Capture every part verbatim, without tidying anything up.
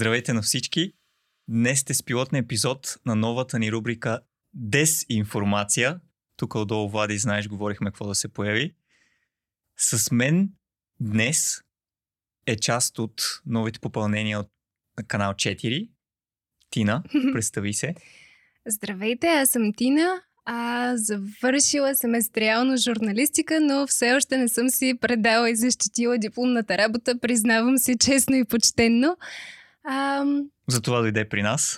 Здравейте на всички! Днес сте с пилотен епизод на новата ни рубрика Дезинформация. Тук отдолу, Влади, знаеш, говорихме какво да се появи. С мен днес е част от новите попълнения от Канал четири. Тина, представи се. Здравейте, аз съм Тина. А, завършила семестриална журналистика, но все още не съм си предала и защитила дипломната работа. Признавам си честно и почтенно. А... Затова дойде при нас.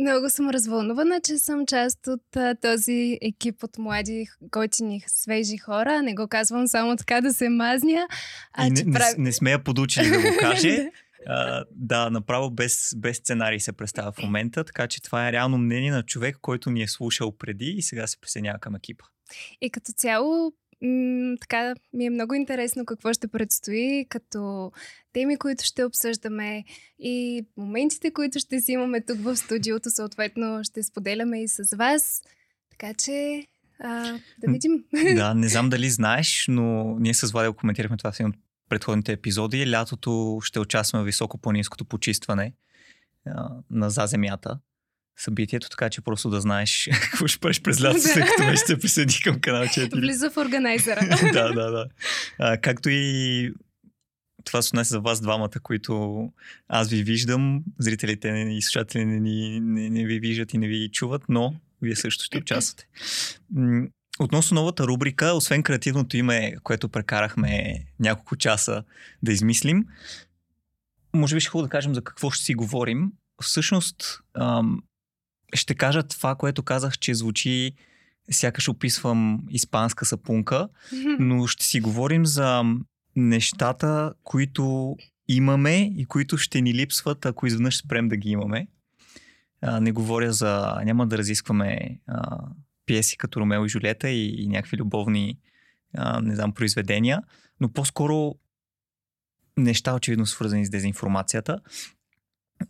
Много съм развълнувана, че съм част от а, този екип от млади, готини, свежи хора. Не го казвам само така да се мазня. А, не, прав... не, не сме я подучили да го каже. Uh, да, направо без, без сценарий се представя в момента, така че това е реално мнение на човек, който ни е слушал преди и сега се присъединява към екипа. И като цяло, м- така ми е много интересно какво ще предстои, като теми, които ще обсъждаме и моментите, които ще си имаме тук в студиото, съответно ще споделяме и с вас, така че а, да видим. Да, не знам дали знаеш, но ние с Владел коментирахме това в едно предходните епизоди. Лятото ще участваме в високопланинското почистване а, на за земята събитието, така че просто да знаеш какво ще правиш през лято, след като вече се присъедини към Канал четири. Влиза в органайзера. Да, да, да. А, както и това се отнася за вас двамата, които аз ви виждам, зрителите и слушатели не, не, не, не ви виждат и не ви чуват, но вие също ще участвате. Относно новата рубрика, освен креативното име, което прекарахме няколко часа да измислим, може би ще хубаво да кажем за какво ще си говорим. Всъщност ще кажа това, което казах, че звучи сякаш описвам испанска сапунка, но ще си говорим за нещата, които имаме и които ще ни липсват, ако изведнъж спрем да ги имаме. Не говоря за... Няма да разискваме... пиеси като Ромео и Жулета и, и някакви любовни, а, не знам, произведения, но по-скоро неща очевидно свързани с дезинформацията,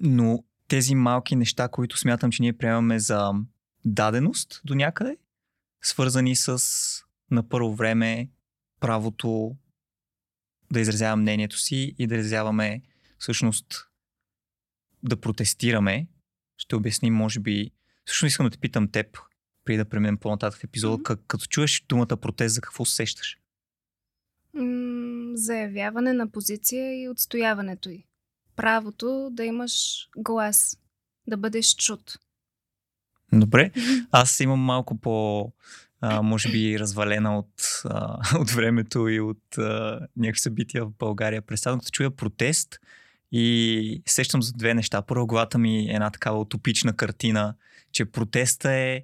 но тези малки неща, които смятам, че ние приемаме за даденост до някъде, свързани с на първо време правото да изразяваме мнението си и да изразяваме всъщност да протестираме. Ще обясним, може би, всъщност искам да те питам теб, преди да преминем по-нататък в епизода, mm-hmm. като чуеш думата протест, за какво се сещаш? М- заявяване на позиция и отстояването й. Правото да имаш глас, да бъдеш чут. Добре. Аз имам малко по, а, може би, развалена от, а, от времето и от а, някакви събития в България. Представям, като чуя протест и сещам за две неща. Първо, главата ми е една такава утопична картина, че протеста е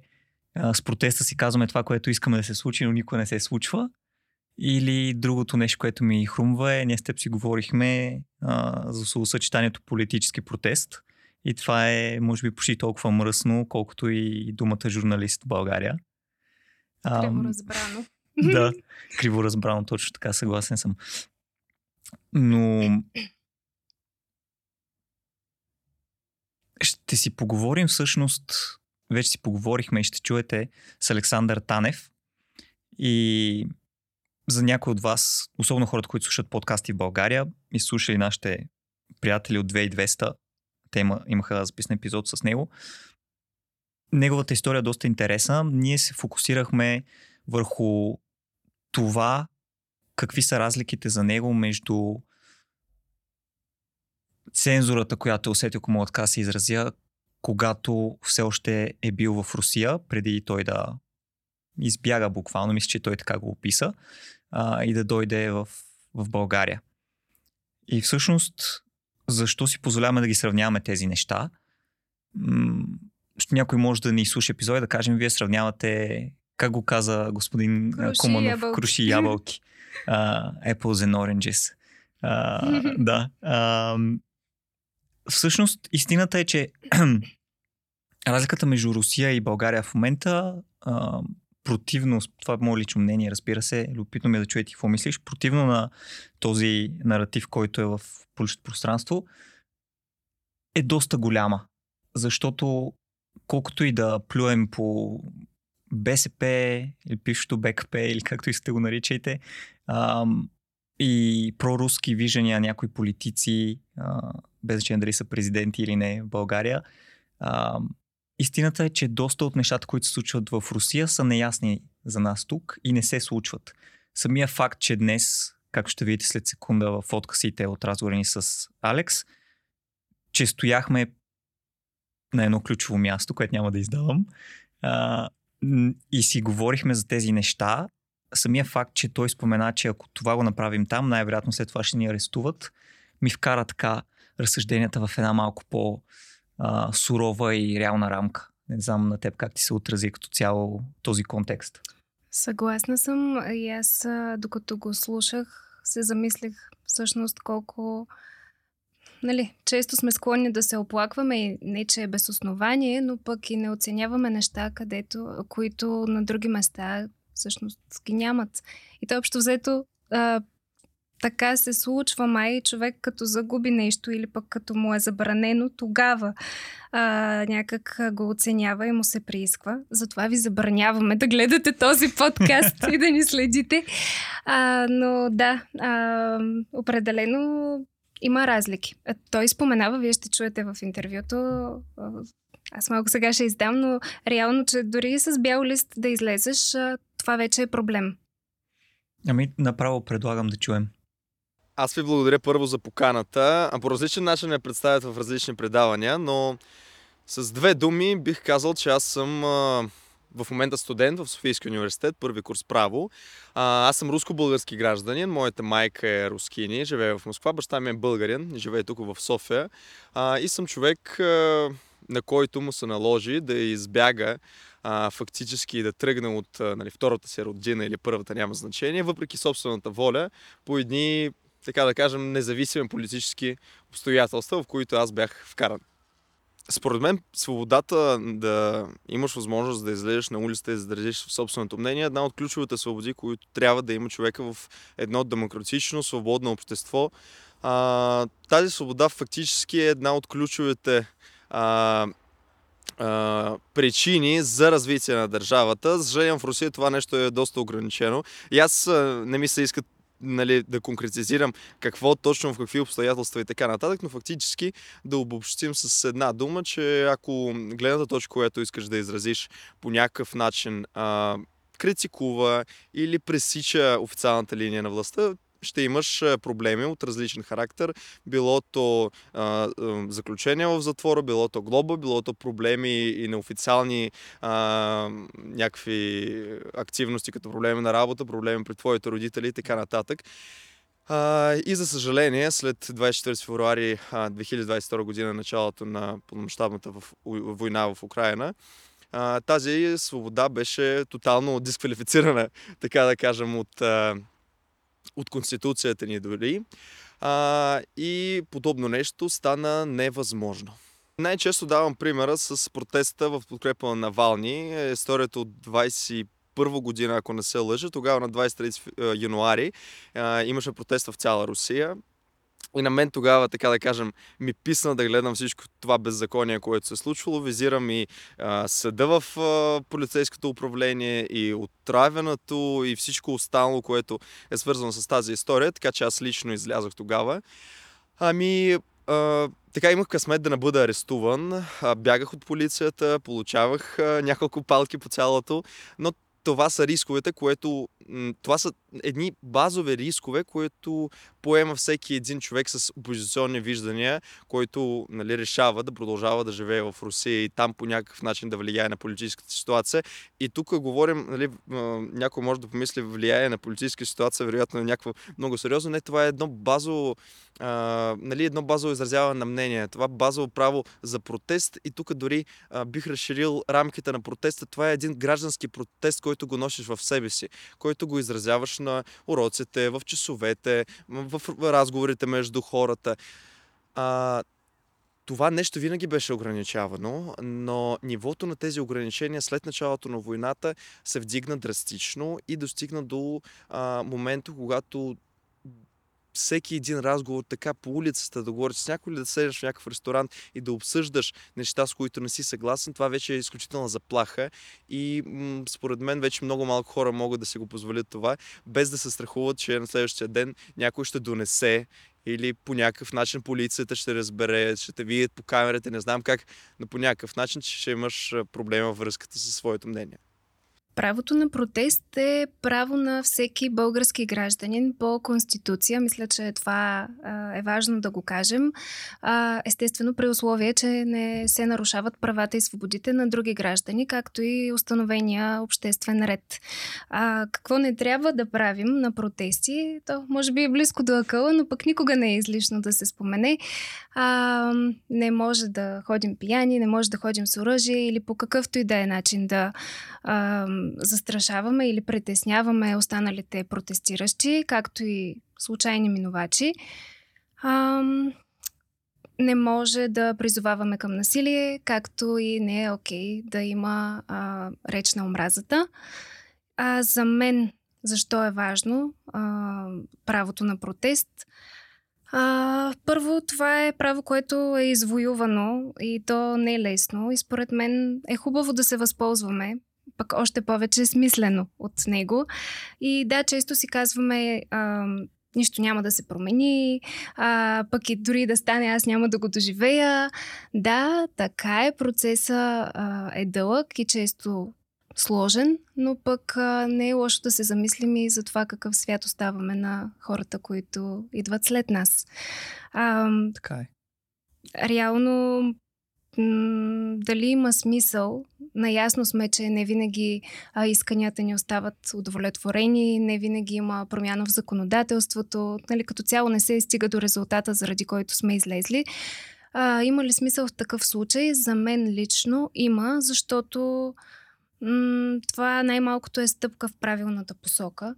с протеста си казваме това, което искаме да се случи, но никога не се случва. Или другото нещо, което ми хрумва е, ние с теб си говорихме а, за словосъчетанието политически протест. И това е, може би, почти толкова мръсно, колкото и думата журналист в България. Криворазбрано. Да, криворазбрано, точно така, съгласен съм. Но... Ще си поговорим всъщност... Вече си поговорихме и ще чуете с Александър Танев. И за някои от вас, особено хората, които слушат подкасти в България и слушали нашите приятели от две хиляди и двеста, те има, имаха записан епизод с него. Неговата история е доста интересна. Ние се фокусирахме върху това, какви са разликите за него между цензурата, която е усетил, ако мога така се изразя, когато все още е бил в Русия, преди той да избяга буквално, мисля, че той така го описа, а, и да дойде в, в България. И всъщност, защо си позволяваме да ги сравняваме тези неща? М- някой може да ни слуша епизод и да кажем, вие сравнявате, как го каза господин Круши Куманов, ябълки. Круши ябълки. Uh, apples and oranges. Uh, да. Uh, Всъщност, истината е, че разликата между Русия и България в момента, а, противно, това е мое лично мнение, разбира се, любопитно ми е да чуете какво мислиш, противно на този наратив, който е в публичното пространство, е доста голяма. Защото колкото и да плюем по БСП или бившето БКП или както искате го наричайте, а, и проруски виждания някои политици, а, без значение дали са президенти или не в България. А, истината е, че доста от нещата, които се случват в Русия, са неясни за нас тук и не се случват. Самия факт, че днес, както ще видите след секунда в откъсите от разговорени с Алекс, че стояхме на едно ключово място, което няма да издавам, а, и си говорихме за тези неща. Самия факт, че той спомена, че ако това го направим там, най-вероятно след това ще ни арестуват, ми вкара така разсъжденията в една малко по-сурова и реална рамка. Не знам на теб как ти се отрази като цяло този контекст. Съгласна съм и аз, докато го слушах, се замислих всъщност колко... Нали, често сме склонни да се оплакваме и не, че е без основание, но пък и не оценяваме неща, където, които на други места всъщност ги нямат. И то общо взето а, така се случва май, човек като загуби нещо или пък като му е забранено, тогава а, някак го оценява и му се приисква. Затова ви забраняваме да гледате този подкаст и да ни следите. А, но да, а, определено има разлики. Той споменава, вие ще чуете в интервюто, аз малко сега ще издам, но реално, че дори с бял лист да излезеш, това вече е проблем. Ами, направо предлагам да чуем. Аз ви благодаря първо за поканата. А по различен начин я представят в различни предавания, но с две думи бих казал, че аз съм в момента студент в Софийския университет, първи курс право. А, аз съм руско-български гражданин, моята майка е рускини, живее в Москва, баща ми е българин, живее тук в София. А, и съм човек, а, на който му се наложи да избяга а, фактически да тръгне от а, нали, втората си родина или първата, няма значение, въпреки собствената воля, по едни, така да кажем, независими политически обстоятелства, в които аз бях вкаран. Според мен, свободата да имаш възможност да излезеш на улицата и да изразиш собственото мнение е една от ключовите свободи, които трябва да има човека в едно демократично, свободно общество. А, тази свобода фактически е една от ключовите а, а, причини за развитие на държавата. За съжаление, в Русия това нещо е доста ограничено. И аз не ми се иска Нали, да конкретизирам какво точно, в какви обстоятелства и така нататък, но фактически да обобщим с една дума, че ако гледната точка, която искаш да изразиш по някакъв начин а, критикува или пресича официалната линия на властта, ще имаш проблеми от различен характер, било то а, заключение в затвора, било то глоба, било то проблеми и неофициални а, някакви активности, като проблеми на работа, проблеми при твоите родители и така нататък. А, и за съжаление, след двадесет и четвърти февруари две хиляди двадесет и втора година, началото на пълномащабната война в Украйна, а, тази свобода беше тотално дисквалифицирана, така да кажем, от... А, от конституцията ни дори а, и подобно нещо стана невъзможно. Най-често давам примера с протеста в подкрепа на Навални. Историята от двадесет и първа година, ако не се лъжа, тогава на двадесет и трети януари а, имаше протест в цяла Русия. И на мен тогава, така да кажем, ми писна да гледам всичко това беззаконие, което се е случвало. Визирам и а, съда в а, полицейското управление, и отравянето, и всичко останало, което е свързано с тази история. Така че аз лично излязох тогава. Ами, а, така имах късмет да не бъда арестуван. А, бягах от полицията, получавах а, няколко палки по цялото, но това са рисковете, което... Това са едни базови рискове, които поема всеки един човек с опозиционни виждания, който нали, решава да продължава да живее в Русия и там по някакъв начин да влияе на политическата ситуация. И тук говорим, нали, някой може да помисли влияние на политическа ситуация, вероятно е някакво много сериозно. Не, това е едно базово, а, нали, едно базово изразяване на мнение. Това е базово право за протест и тук дори а, бих разширил рамките на протеста. Това е един граждански протест, който го носиш в себе си, който го изразяваш на уроците, в часовете, в разговорите между хората. А, това нещо винаги беше ограничавано, но нивото на тези ограничения след началото на войната се вдигна драстично и достигна до а, момента, когато всеки един разговор така по улицата, да говориш с някой или да седеш в някакъв ресторант и да обсъждаш неща, с които не си съгласен, това вече е изключителна заплаха и м- според мен вече много малко хора могат да си го позволят това, без да се страхуват, че на следващия ден някой ще донесе или по някакъв начин полицията ще разбере, ще те видят по камерите, не знам как, но по някакъв начин ще имаш проблема във връзката със своето мнение. Правото на протест е право на всеки български гражданин по Конституция. Мисля, че това а, е важно да го кажем. А, естествено, при условие, че не се нарушават правата и свободите на други граждани, както и установения обществен ред. А, какво не трябва да правим на протести, то може би е близко до акъла, но пък никога не е излишно да се спомене. А, не може да ходим пияни, не може да ходим с оръжие или по какъвто и да е начин да... А, застрашаваме или притесняваме останалите протестиращи, както и случайни минувачи. Ам, не може да призоваваме към насилие, както и не е окей да има а, реч на омразата. А за мен защо е важно а, правото на протест? А, първо, това е право, което е извоювано и то не е лесно и според мен е хубаво да се възползваме, пък още повече смислено от него. И да, често си казваме а, нищо няма да се промени, а, пък и дори да стане, аз няма да го доживея. Да, така е, процеса а, е дълъг и често сложен, но пък а, не е лошо да се замислим и за това какъв свят оставаме на хората, които идват след нас. А, така е. Реално дали има смисъл? Наясно сме, че не винаги а, исканията ни остават удовлетворени, не винаги има промяна в законодателството, нали, като цяло не се стига до резултата, заради който сме излезли. А, има ли смисъл в такъв случай? За мен лично има, защото м- това най-малкото е стъпка в правилната посока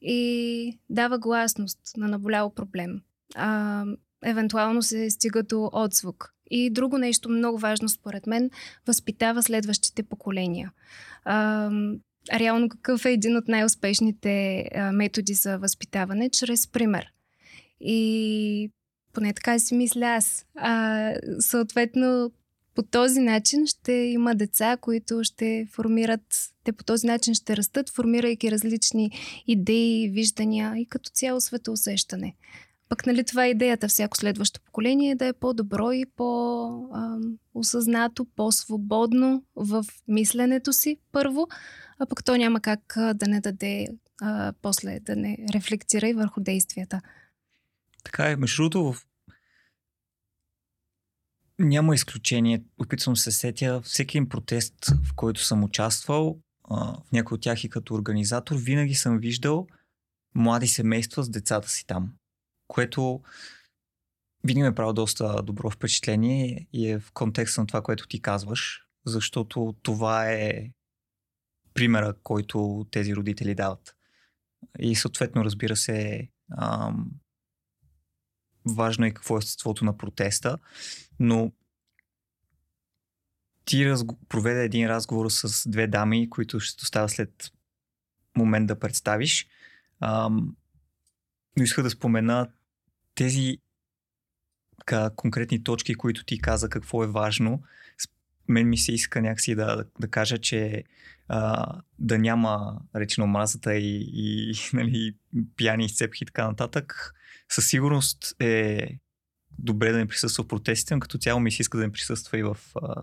и дава гласност на наболял проблем. А, евентуално се стига до отзвук. И друго нещо много важно според мен, възпитава следващите поколения. А, реално какъв е един от най-успешните а, методи за възпитаване? Чрез пример. И поне така си мисля аз. А, съответно, по този начин ще има деца, които ще формират, те по този начин ще растат, формирайки различни идеи, виждания и като цяло светоусещане. Пък нали това е идеята, всяко следващо поколение е да е по-добро и по-осъзнато, по-свободно в мисленето си първо, а пък то няма как да не даде, а, после да не рефлектира и върху действията. Така е, между другото, няма изключение, опитвам се сетя, всеки им протест, в който съм участвал, а, в някой от тях и като организатор, винаги съм виждал млади семейства с децата си там, което винаги ме прави доста добро впечатление и е в контекста на това, което ти казваш, защото това е примера, който тези родители дават. И съответно, разбира се, ам, важно е какво е естеството на протеста, но ти разго... проведе един разговор с две дами, които ще остава след момент да представиш. Ам, но иска да спомена тези така, конкретни точки, които ти каза какво е важно. Мен ми се иска някакси да, да кажа, че а, да няма реч на омразата и, и нали, пияни изцепки и така нататък. Със сигурност е добре да не присъства в протестите, но като цяло ми се иска да не присъства и в а,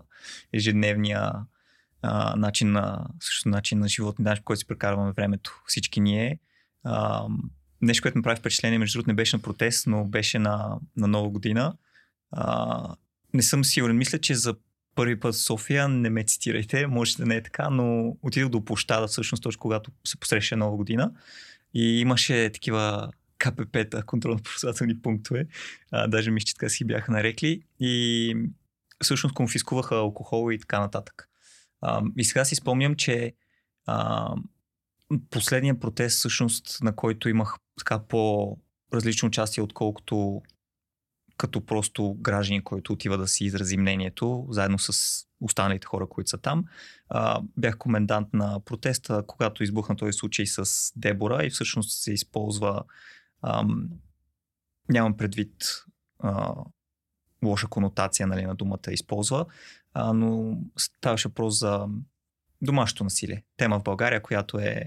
ежедневния а, начин, на, също начин на живот, начин, в който си прекарваме времето всички ние. А, Нещо, което ме прави впечатление, между другото, не беше на протест, но беше на, на Нова година. А, не съм сигурен. Мисля, че за първи път в София, не ме цитирайте, може да не е така, но отидох до площада, всъщност, точно когато се посреща Нова година. И имаше такива ка пе пе-та, контролно-пропускателни пунктове. А, даже мисля, че така си бяха нарекли. И всъщност конфискуваха алкохол и така нататък. А, и сега си спомням, че а, последният протест, всъщност, на който имах така по-различно участие, отколкото като просто гражданин, който отива да си изрази мнението, заедно с останалите хора, които са там. А, бях комендант на протеста, когато избухна този случай с Дебора и всъщност се използва ам, нямам предвид а, лоша конотация, нали, на думата използва, а, но ставаше въпрос за домашното насилие. Тема в България, която е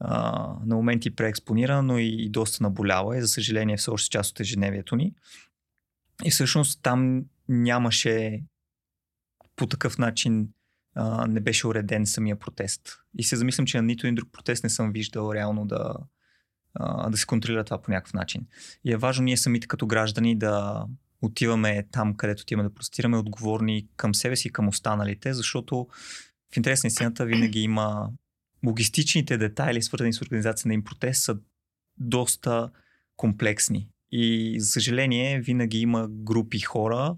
а, на моменти преекспонирана, но и, и доста наболява и за съжаление все още част от ежедневието ни. И всъщност там нямаше по такъв начин, а, не беше уреден самия протест. И се замислям, че на нито един друг протест не съм виждал реално да, а, да се контролира това по някакъв начин. И е важно ние самите като граждани да отиваме там, където отиваме да протестираме, отговорни към себе си и към останалите, защото в интерес на истината винаги има логистичните детайли, свързани с организация на им протест, са доста комплексни. И за съжаление винаги има групи хора,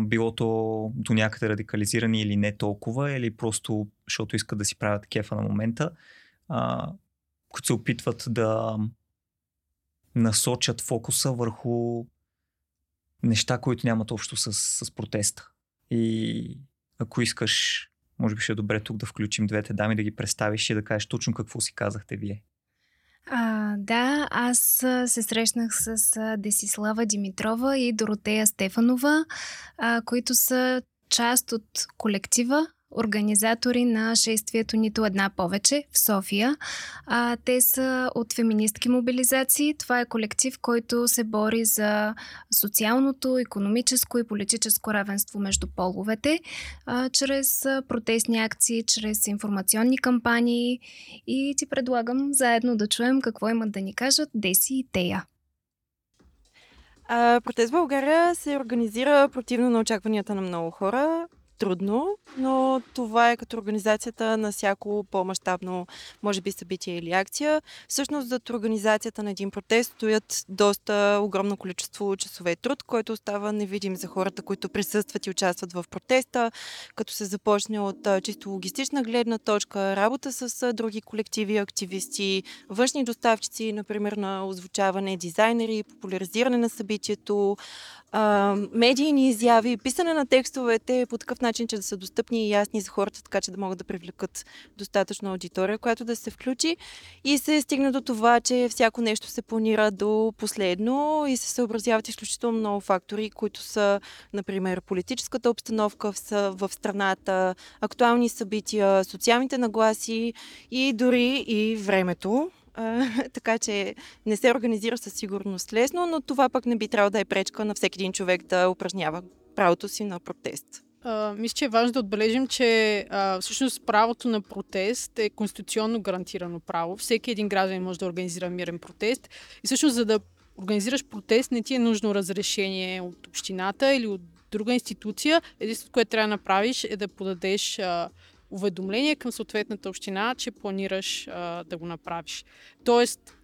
било то до някъде радикализирани или не толкова, или просто защото искат да си правят кефа на момента, които се опитват да насочат фокуса върху неща, които нямат общо с, с протеста. И ако искаш, може би ще е добре тук да включим двете дами, да ги представиш и да кажеш точно какво си казахте вие. А, да, аз се срещнах с Десислава Димитрова и Доротея Стефанова, а, които са част от колектива, организатори на шествието Нито една повече в София. А, те са от Феминистки мобилизации. Това е колектив, който се бори за социалното, икономическо и политическо равенство между половете, а, чрез протестни акции, чрез информационни кампании. И ти предлагам заедно да чуем какво имат да ни кажат Деси и Тея. А, протест в България се организира противно на очакванията на много хора. Трудно, но това е като организацията на всяко по-мащабно, може би, събитие или акция. Всъщност, зад организацията на един протест стоят доста огромно количество часове труд, който остава невидим за хората, които присъстват и участват в протеста, като се започне от чисто логистична гледна точка, работа с други колективи, активисти, външни доставчици, например на озвучаване, дизайнери, популяризиране на събитието, медийни изяви, писане на текстовете по такъв начин, че да са достъпни и ясни за хората, така че да могат да привлекат достатъчно аудитория, която да се включи, и се стигна до това, че всяко нещо се планира до последно и се съобразяват изключително много фактори, които са, например, политическата обстановка в страната, актуални събития, социалните нагласи и дори и времето. Така че не се организира със сигурност лесно, но това пък не би трябвало да е пречка на всеки един човек да упражнява правото си на протест. А, мисля, че е важно да отбележим, че а, всъщност правото на протест е конституционно гарантирано право. Всеки един гражданин може да организира мирен протест и всъщност за да организираш протест не ти е нужно разрешение от общината или от друга институция. Единственото, което трябва да направиш, е да подадеш а, уведомление към съответната община, че планираш а, да го направиш. Тоест,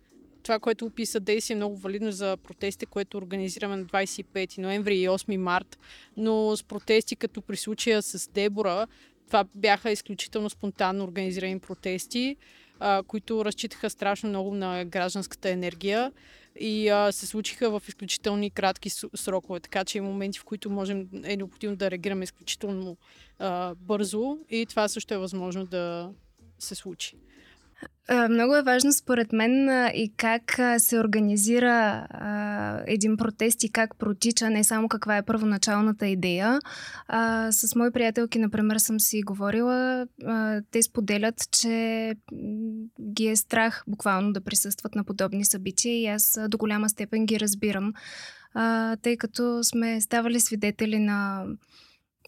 това, което описа Дейси, е много валидно за протестите, което организираме на двадесет и пети ноември и осми март, но с протести като при случая с Дебора, това бяха изключително спонтанно организирани протести, а, които разчитаха страшно много на гражданската енергия и а, се случиха в изключително кратки срокове, така че има моменти, в които можем, е необходимо да реагираме изключително а, бързо и това също е възможно да се случи. Много е важно според мен и как се организира а, един протест и как протича, не само каква е първоначалната идея. А, с мои приятелки, например, съм си говорила, а, те споделят, че ги е страх буквално да присъстват на подобни събития и аз до голяма степен ги разбирам, а, тъй като сме ставали свидетели на...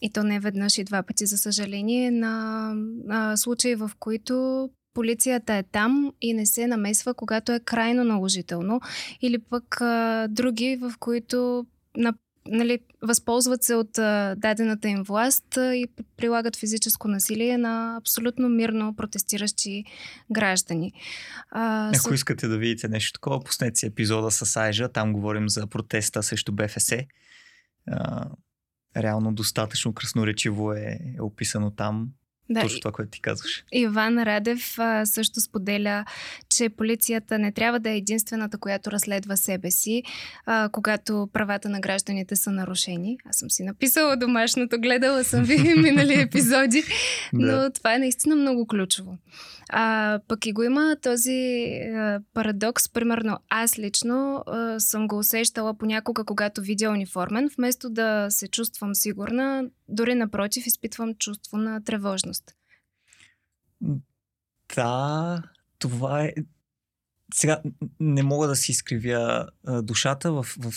и то не веднъж и два пъти, за съжаление, на а, случаи, в които полицията е там и не се намесва, когато е крайно наложително, или пък а, други, в които на, нали, възползват се от а, дадената им власт а, и прилагат физическо насилие на абсолютно мирно протестиращи граждани. А, Ако с... искате да видите нещо такова, пуснете си епизода с Айжа, там говорим за протеста срещу Б Ф С. А, реално достатъчно красноречиво е, е описано там. Да, точно това, което ти казваш. Иван Радев а, също споделя, че полицията не трябва да е единствената, която разследва себе си, а, когато правата на гражданите са нарушени. Аз съм си написала домашното, гледала съм ви минали епизоди, но това е наистина много ключово. А, пък и го има този а, парадокс, примерно аз лично а, съм го усещала понякога, когато видя униформен, вместо да се чувствам сигурна, дори напротив, изпитвам чувство на тревожност. Да, това е... Сега не мога да си изкривя а, душата в, в...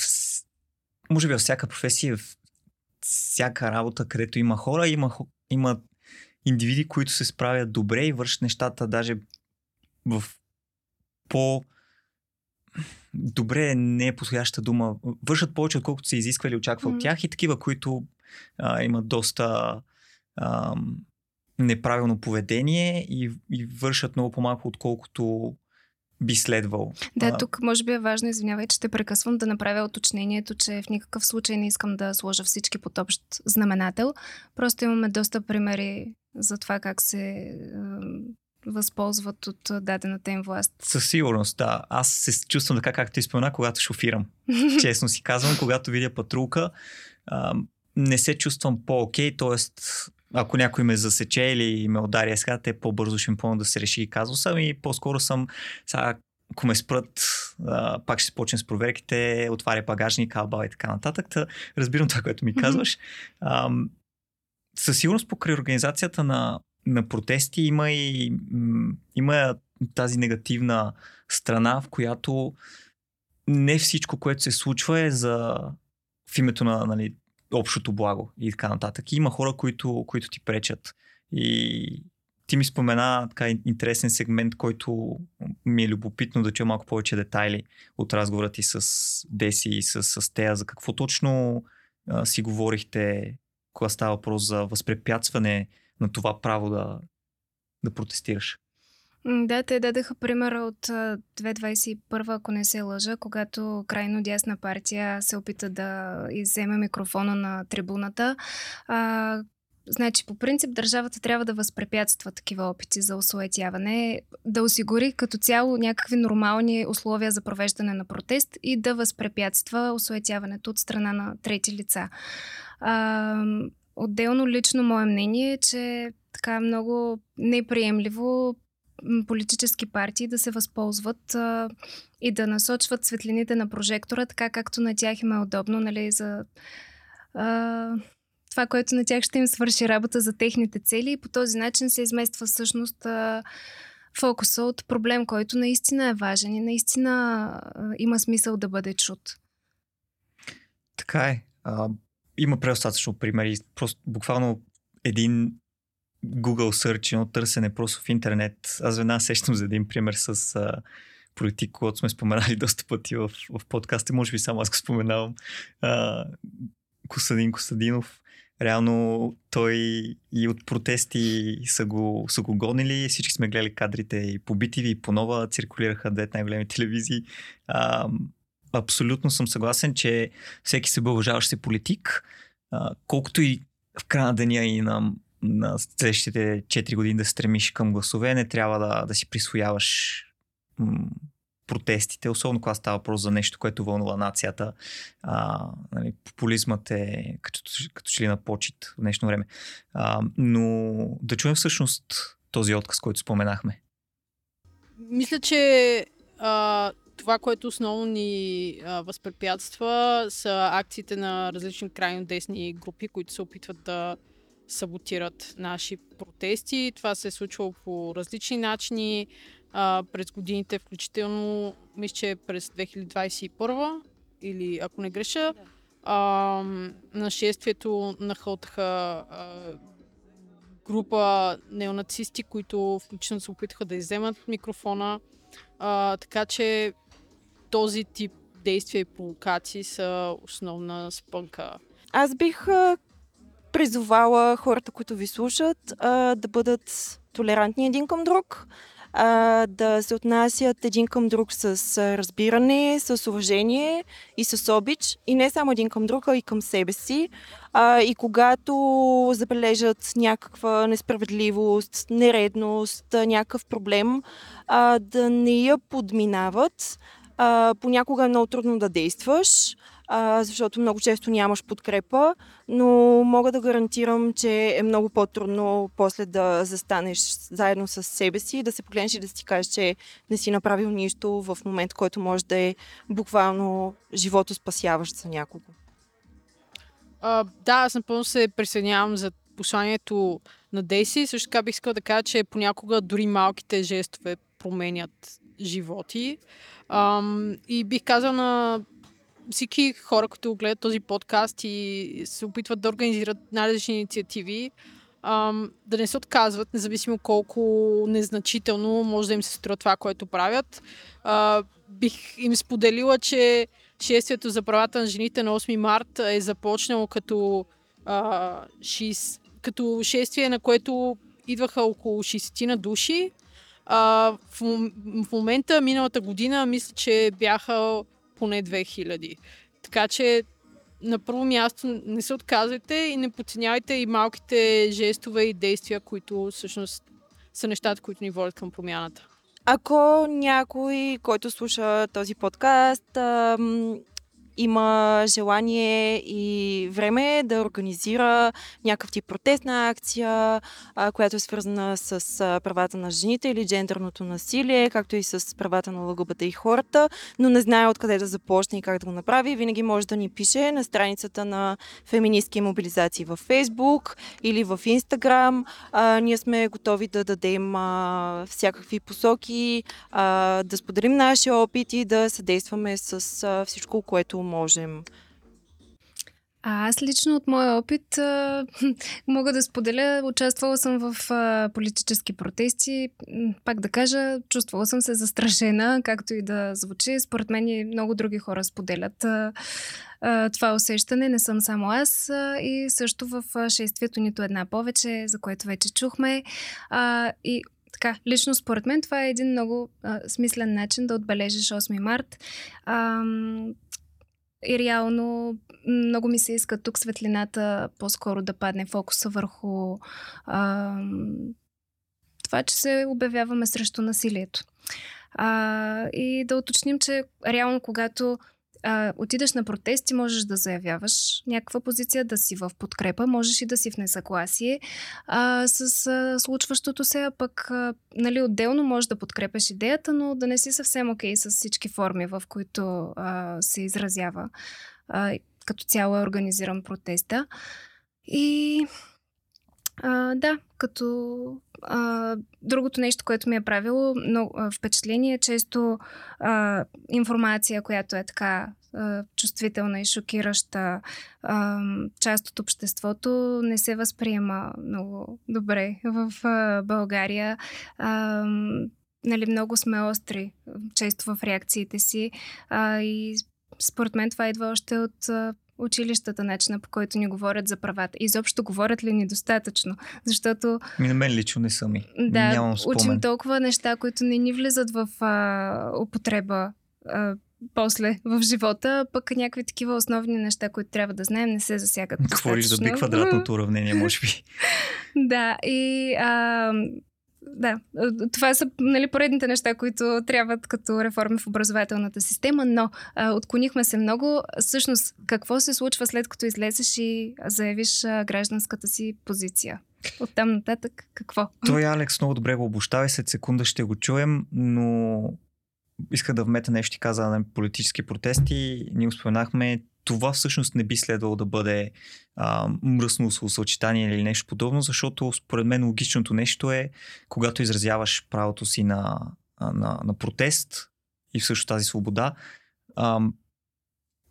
Може би във всяка професия, в всяка работа, където има хора, има, има индивиди, които се справят добре и вършат нещата даже в по... Добре, не е подходяща дума. Вършат повече, отколкото се изисква или очаква mm. от тях и такива, които а, имат доста... А, неправилно поведение и, и вършат много по-малко, отколкото би следвал. Да, тук може би е важно, извинявай, че те прекъсвам, да направя уточнението, че в никакъв случай не искам да сложа всички под общ знаменател. Просто имаме доста примери за това как се е, възползват от дадената им власт. Със сигурност, да. Аз се чувствам така, както ти спомена, когато шофирам. Честно си казвам, когато видя патрулка, е, не се чувствам по-окей, т.е. ако някой ме засече или ме удари, сега те по-бързо ще им помня да се реши казусът и по-скоро съм, сега ако ме спрат, а, пак ще се почне с проверките, отваря багажник, алба и така нататък. Та, разбирам това, което ми казваш. А, със сигурност покрай организацията на, на протести има и има тази негативна страна, в която не всичко, което се случва е за в името на, нали, общото благо и така нататък. И има хора, които, които ти пречат. И ти ми спомена така интересен сегмент, който ми е любопитно да чуя малко повече детайли от разговора ти с Деси и с, с Тея. За какво точно а, си говорихте, кога става въпрос за възпрепятстване на това право да, да протестираш? Да, те дадаха примера от две хиляди двадесет и първа, ако не се лъжа, когато крайно дясна партия се опита да изземе микрофона на трибуната. А, значи, по принцип, държавата трябва да възпрепятства такива опити за осуетяване, да осигури като цяло някакви нормални условия за провеждане на протест и да възпрепятства осуетяването от страна на трети лица. А, отделно лично мое мнение е, че така много неприемливо политически партии да се възползват а, и да насочват светлините на прожектора, така както на тях им е удобно, нали, за а, това, което на тях ще им свърши работа за техните цели и по този начин се измества всъщност а, фокуса от проблем, който наистина е важен и наистина а, има смисъл да бъде чут. Така е. А, има предостатъчно примери. Просто буквално един Google Search, едно търсене просто в интернет. Аз веднага сещам за един пример с а, политик, който сме споменали доста пъти в, в подкаста. Може би само аз го споменавам. А, Кусадин Кусадинов. Реално той и от протести са го, са го гонили. Всички сме гледали кадрите и по би ти ви, и по Нова. Циркулираха двете най-големи телевизии. А, абсолютно съм съгласен, че всеки се бължаващ се политик, а, колкото и в края на деня и на на следващите четири години да стремиш към гласове, не трябва да, да си присвояваш м- протестите, особено когато става въпрос за нещо, което вълнува нацията. А, нали, популизмът е като, като че ли на почит в днешно време. А, но да чуем всъщност този отказ, който споменахме. Мисля, че а, това, което основно ни а, възпрепятства, са акциите на различни крайно десни групи, които се опитват да саботират наши протести. Това се е случвало по различни начини а, през годините, включително мисля, че през две хиляди двадесет и първа или ако не греша, а, нашествието нахълтаха а, група неонацисти, които включително се опитаха да изземат микрофона. А, така че този тип действия и провокации са основна спънка. Аз бих призовала хората, които ви слушат, да бъдат толерантни един към друг, а, да се отнасят един към друг с разбиране, с уважение и с обич. И не само един към друг, а и към себе си. А, и когато забележат някаква несправедливост, нередност, някакъв проблем, а, да не я подминават. А, понякога е много трудно да действаш, а, защото много често нямаш подкрепа, но мога да гарантирам, че е много по-трудно после да застанеш заедно с себе си, да се погледнеш и да си кажеш, че не си направил нищо в момент, който може да е буквално животоспасяващ за някого. А, да, аз напълно се присъединявам за посланието на Деси. Също така бих искала да кажа, че понякога дори малките жестове променят животи. Ам, и бих казал на всички хора, които гледат този подкаст и се опитват да организират най-различни инициативи, ам, да не се отказват, независимо колко незначително може да им се струва това, което правят. А, бих им споделила, че шествието за правата на жените на осми март е започнало като, а, шест, като шествие, на което идваха около шестдесет души. Uh, в, в момента, миналата година, мисля, че бяха поне две хиляди. Така че, на първо място, не се отказвайте и не подценявайте и малките жестове и действия, които всъщност са нещата, които ни водят към промяната. Ако някой, който слуша този подкаст, ам... има желание и време да организира някакъв тип протестна акция, която е свързана с правата на жените или джендърното насилие, както и с правата на ЛГБТ и хората, но не знае откъде да започне и как да го направи, винаги може да ни пише на страницата на Феминистки мобилизации във Фейсбук или в Инстаграм. Ние сме готови да дадем всякакви посоки, да споделим нашия опит и да съдействаме с всичко, което можем. А аз лично от моя опит а, мога да споделя, участвала съм в а, политически протести. Пак да кажа, чувствала съм се застрашена, както и да звучи. Според мен и много други хора споделят а, а, това усещане. Не съм само аз. А, и също в а, шествието Нито една повече, за което вече чухме. А, и така, лично според мен това е един много а, смислен начин да отбележиш осми март. А, И реално много ми се иска тук светлината по-скоро да падне фокуса върху а, това, че се обявяваме срещу насилието. А, и да уточним, че реално когато а, отидеш на протест, ти можеш да заявяваш някаква позиция, да си в подкрепа, можеш и да си в несъгласие а, с а, случващото се, а пък а, нали, отделно можеш да подкрепеш идеята, но да не си съвсем окей с всички форми, в които а, се изразява а, като цяло е организиран протеста. И а, да, като а, другото нещо, което ми е правило много впечатление, често а, информация, която е така а, чувствителна и шокираща а, част от обществото, не се възприема много добре в а, България. А, нали, много сме остри, често в реакциите си а, и според мен това идва още от а, училищата, начина по който ни говорят за правата. Изобщо говорят ли ни достатъчно? Защото... Ми на мен лично не сами. Да, нямам спомен. Учим толкова неща, които не ни влизат в а, употреба а, после в живота, пък някакви такива основни неща, които трябва да знаем, не се засягат достатъчно. Говориш за би квадратното уравнение, може би. Да, и... А, Да, това са, нали, поредните неща, които трябват като реформи в образователната система, но а, отклонихме се много. Всъщност, какво се случва след като излезеш и заявиш а, гражданската си позиция? Оттам нататък какво? Той Алекс много добре го обощава и след секунда ще го чуем, но иска да вмета нещо, каза на политически протести. Ние го споменахме, това всъщност не би следвало да бъде а, мръсно съчетание или нещо подобно, защото според мен логичното нещо е, когато изразяваш правото си на, на, на протест и всъщност тази свобода, а,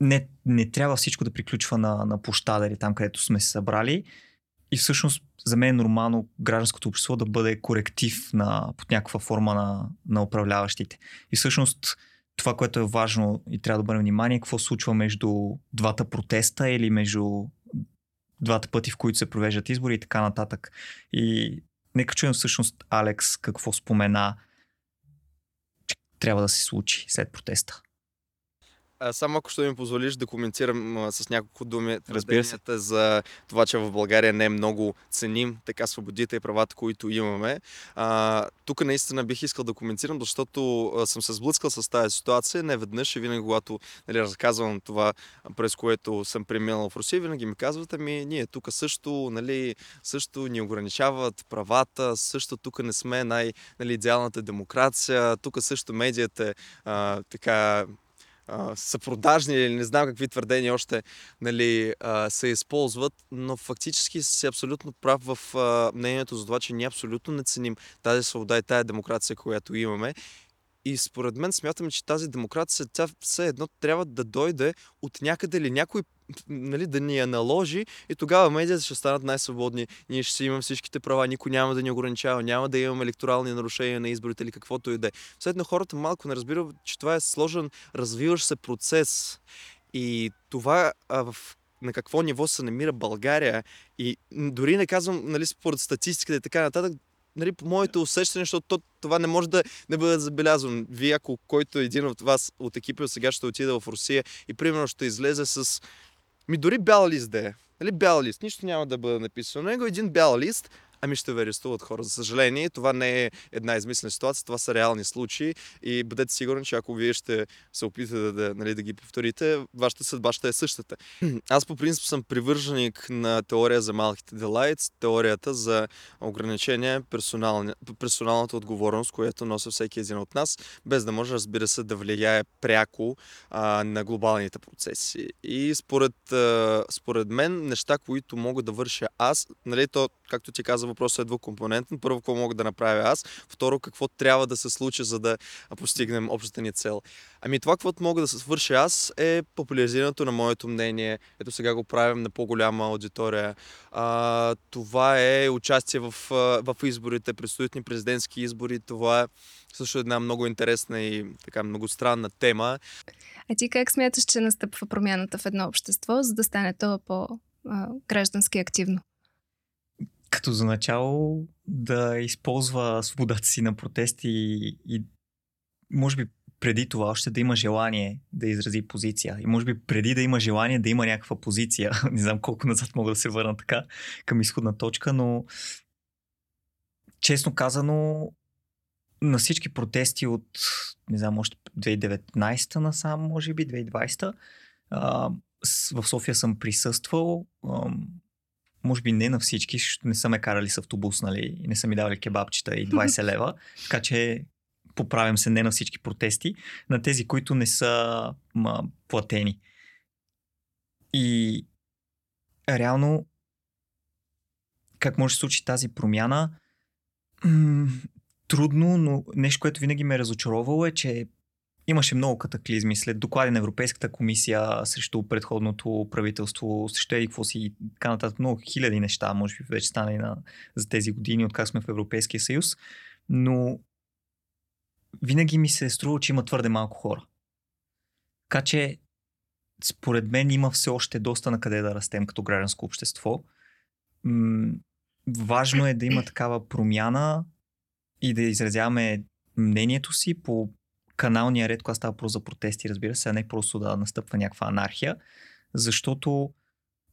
не, не трябва всичко да приключва на, на площада или там, където сме се събрали. И всъщност за мен е нормално гражданското общество да бъде коректив на, под някаква форма на, на управляващите. И всъщност това, което е важно и трябва да бъде внимание, е какво случва между двата протеста или между двата пъти, в които се провеждат избори и така нататък. И нека чуем всъщност Алекс какво спомена трябва да се случи след протеста? Само ако ще ми позволиш да коментирам с няколко думи твърденията за това, че в България не е много ценим така свободите и правата, които имаме. А, тук наистина бих искал да коментирам, защото съм се сблъскал с тази ситуация не веднъж и винаги, когато нали, разказвам това, през което съм преминал в Русия, винаги ми казват, ами ние тук също, нали, също ни ограничават правата, също тук не сме най-идеалната нали, демокрация, тук също медиите а, така... са продажни или не знам какви твърдения още нали, се използват, но фактически си абсолютно прав в мнението за това, че ние абсолютно не ценим тази свобода и тази демокрация, която имаме. И според мен смятам, че тази демокрация тя все едно трябва да дойде от някъде или някой нали, да ни я наложи и тогава медията ще станат най-свободни. Ние ще си имаме всичките права, никой няма да ни ограничава, няма да имаме електорални нарушения на изборите или каквото и да е. Все едно хората малко не разбират, че това е сложен, развиващ се процес и това а, в на какво ниво се намира България и дори не казвам нали, според статистиката и така нататък, нали, по моите усещания, защото това не може да не бъде забелязвано. Вие, ако който един от вас от екипа сега ще отида в Русия и примерно ще излезе с ми дори бял лист да е. Нали, бял лист, нищо няма да бъде написано на него, един бял лист, ами ще ви арестуват хора. За съжаление, това не е една измислена ситуация, това са реални случаи и бъдете сигурни, че ако вие ще се опитате да, да, нали, да ги повторите, вашата съдба ще е същата. Аз по принцип съм привърженик на теория за малките дела и теорията за ограничение персонална, персоналната отговорност, която носи всеки един от нас, без да може, разбира се, да влияе пряко а, на глобалните процеси. И според, а, според мен, неща, които мога да върша аз, нали, то, както ти каза, въпросът е двукомпонентен. Първо, какво мога да направя аз. Второ, какво трябва да се случи, за да постигнем общата ни цел. Ами това, какво мога да се свърши аз, е популяризирането на моето мнение. Ето сега го правим на по-голяма аудитория. А, това е участие в, в изборите, предстоят ни президентски избори. Това е също една много интересна и така многостранна тема. А ти как смяташ, че настъпва промяната в едно общество, за да стане това по-граждански активно? Като за начало да използва свободата си на протести и, и може би преди това още да има желание да изрази позиция. И може би преди да има желание да има някаква позиция. Не знам колко назад мога да се върна така към изходна точка, но честно казано на всички протести от не знам, още две хиляди и деветнайсета насам, може би две хиляди и двайсета в София съм присъствал. Може би не на всички, не са ме карали с автобус, нали, не са ми давали кебабчета и двайсет лева, така че поправям се не на всички протести, на тези, които не са ма, платени. И реално как може да се случи тази промяна? М- трудно, но нещо, което винаги ме е разочаровало е, че имаше много катаклизми след доклади на Европейската комисия срещу предходното правителство, срещу еди какво си и така нататък, много хиляди неща, може би вече стане на, за тези години, откак сме в Европейския съюз, но винаги ми се е струва, че има твърде малко хора. Така че според мен има все още доста на къде да растем като гражданско общество. М- важно е да има такава промяна и да изразяваме мнението си по каналния ред, когато става просто за протести, разбира се, а не просто да настъпва някаква анархия, защото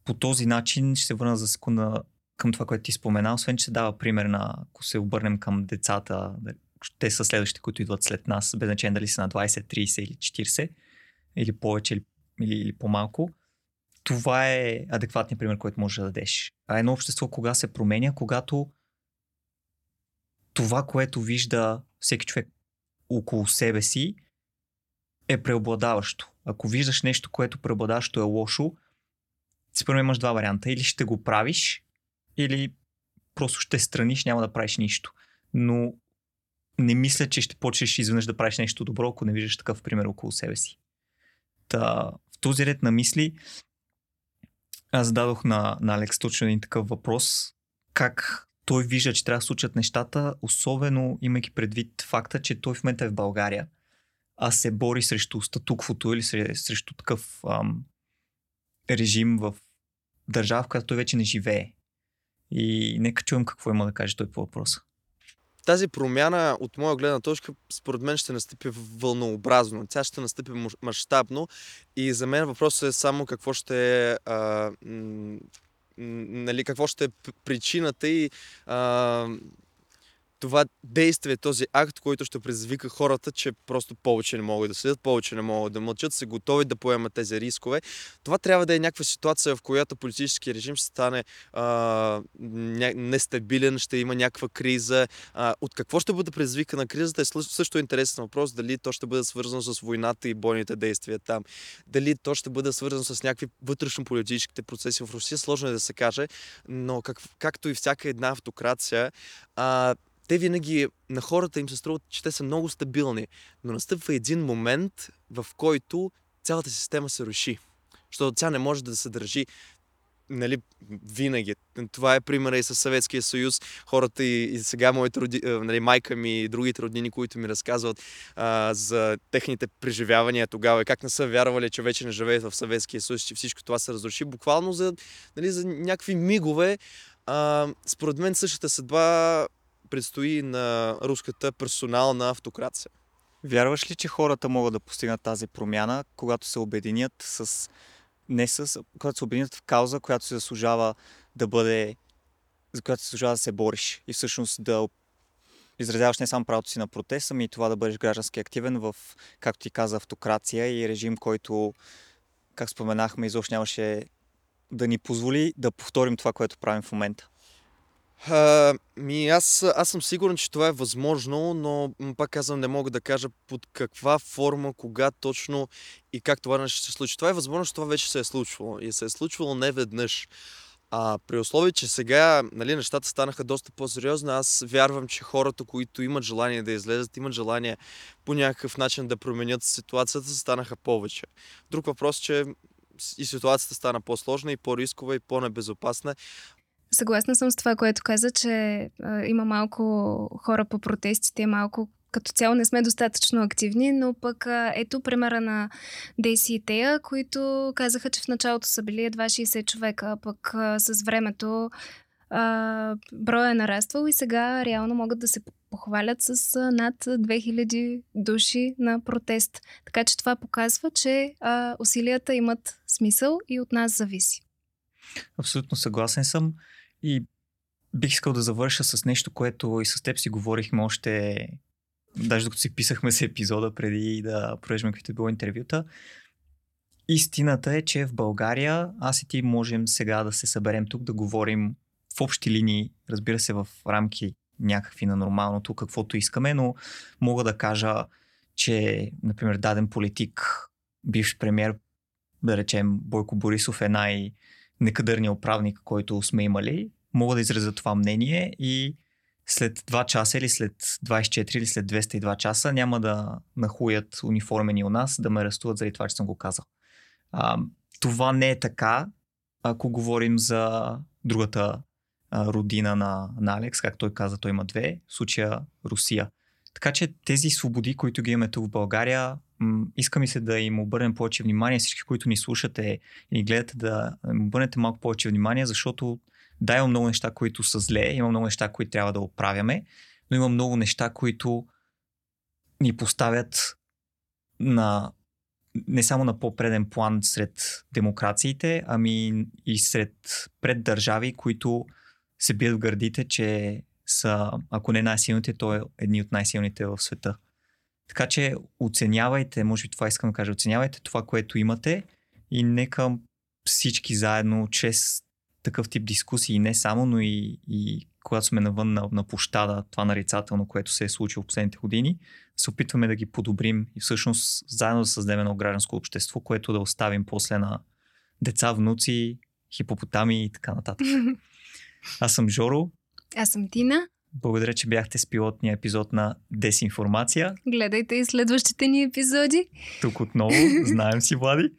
по този начин, ще се върна за секунда към това, което ти спомена, освен, че дава пример на, ако се обърнем към децата, те са следващите, които идват след нас, без значение дали са на двайсет, трийсет или четирийсет, или повече, или, или, или по-малко, това е адекватният пример, който можеш да дадеш. А едно общество кога се променя, когато това, което вижда всеки човек около себе си е преобладаващо. Ако виждаш нещо, което преобладаващо е лошо, според мен имаш два варианта. Или ще го правиш, или просто ще страниш, няма да правиш нищо. Но не мисля, че ще почнеш изведнъж да правиш нещо добро, ако не виждаш такъв пример около себе си. Та, в този ред на мисли аз зададох на, на Алекс точно един такъв въпрос. Как той вижда, че трябва да случат нещата, особено имайки предвид факта, че той в момента е в България, а се бори срещу статуквото или срещу такъв ам, режим в държава, в която той вече не живее. И нека чуем какво има да каже той по въпроса. Тази промяна от моя гледна точка, според мен, ще настъпи вълнообразно. Тя ще настъпи мащабно и за мен въпросът е само какво ще е а, нали, какво ще е причината и а, това действие, този акт, който ще предизвика хората, че просто повече не могат да следят, повече не могат да мълчат, са готови да поемат тези рискове. Това трябва да е някаква ситуация, в която политически режим ще стане а, ня- нестабилен, ще има някаква криза. А, от какво ще бъде предизвикана кризата е също интересен въпрос. Дали то ще бъде свързано с войната и бойните действия там. Дали то ще бъде свързано с някакви вътрешно-политическите процеси в Русия, сложно е да се каже, но как, както и всяка една автокрация, а, те винаги на хората им се струват, че те са много стабилни, но настъпва един момент, в който цялата система се руши, защото тя не може да се държи, нали, винаги. Това е примера и със Съветския съюз. Хората и, и сега моите роди, нали, майка ми и другите роднини, които ми разказват а, за техните преживявания тогава и как не са вярвали, че вече не живеят в Съветския съюз, че всичко това се разруши буквално за, нали, за някакви мигове. А, според мен същата съдба предстои на руската персонална автокрация. Вярваш ли, че хората могат да постигнат тази промяна, когато се обединят с... Не с... когато се обединят в кауза, която се заслужава да бъде... за която се заслужава да се бориш и всъщност да изразяваш не само правото си на протест, ами и това да бъдеш граждански активен в, както ти каза, автокрация и режим, който, как споменахме, изобщо нямаше да ни позволи да повторим това, което правим в момента? А, ми аз, аз съм сигурен, че това е възможно, но пак казвам, не мога да кажа под каква форма, кога точно и как това ще се случи. Това е възможно, че това вече се е случвало и се е случвало не веднъж. А при условие, че сега, нали, нещата станаха доста по-сериозни, аз вярвам, че хората, които имат желание да излезат, имат желание по някакъв начин да променят ситуацията, станаха повече. Друг въпрос е, че и ситуацията стана по-сложна и по-рискова и по-небезопасна. Съгласна съм с това, което каза, че а, има малко хора по протестите, малко като цяло не сме достатъчно активни, но пък а, ето примера на Деси и Тея, които казаха, че в началото са били едва шейсет човека, пък а, с времето а, броя е нараствал и сега реално могат да се похвалят с а, над две хиляди души на протест. Така че това показва, че а, усилията имат смисъл и от нас зависи. Абсолютно съгласен съм. И бих искал да завърша с нещо, което и с теб си говорихме още, даже докато си писахме с епизода преди да провеждаме каквито е било интервюта. Истината е, че в България аз и ти можем сега да се съберем тук, да говорим в общи линии, разбира се, в рамки някакви на нормалното, каквото искаме, но мога да кажа, че, например, даден политик, бивш премиер, да речем Бойко Борисов е най- некадърният правник, който сме имали, мога да изразя това мнение и след два часа или след двайсет и четири или след двеста и два часа няма да нахуят униформени у нас, да ме арестуват заради това, че съм го казал. А, това не е така, ако говорим за другата а, родина на, на Алекс, както той каза, той има две, в случая Русия. Така че тези свободи, които ги имаме тук в България, иска ми се да им обърнем повече внимание, всички, които ни слушате и гледате, да им обърнете малко повече внимание, защото да, има много неща, които са зле, има много неща, които трябва да оправяме, но има много неща, които ни поставят на, не само на по-преден план сред демокрациите, ами и сред пред държави, които се бият в гърдите, че са, ако не най-силните, то е едни от най-силните в света. Така че оценявайте, може би това искам да кажа, оценявайте това, което имате и нека всички заедно, чрез такъв тип дискусии, не само, но и, и когато сме навън на, на площада, това нарицателно, което се е случило в последните години, се опитваме да ги подобрим и всъщност заедно да създадем едно гражданско общество, което да оставим после на деца, внуци, хипопотами и така нататък. Аз съм Жоро. Аз съм Тина. Благодаря, че бяхте с пилотния епизод на Дезинформация. Гледайте и следващите ни епизоди. Тук отново, знаем си, Влади.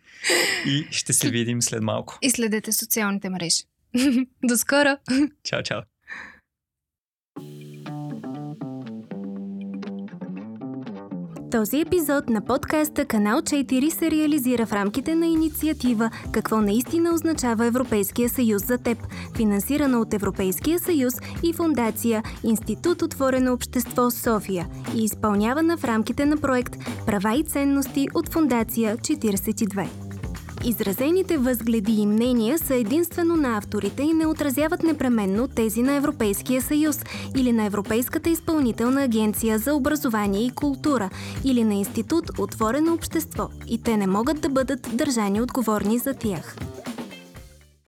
И ще се видим след малко. И следете социалните мрежи. До скоро! Чао, чао! Този епизод на подкаста Канал четири се реализира в рамките на инициатива Какво наистина означава Европейския съюз за теб, финансирана от Европейския съюз и фондация Институт Отворено общество София и изпълнявана в рамките на проект Права и ценности от фондация четиридесет и две. Изразените възгледи и мнения са единствено на авторите и не отразяват непременно тези на Европейския съюз или на Европейската изпълнителна агенция за образование и култура или на Институт Отворено общество и те не могат да бъдат държани отговорни за тях.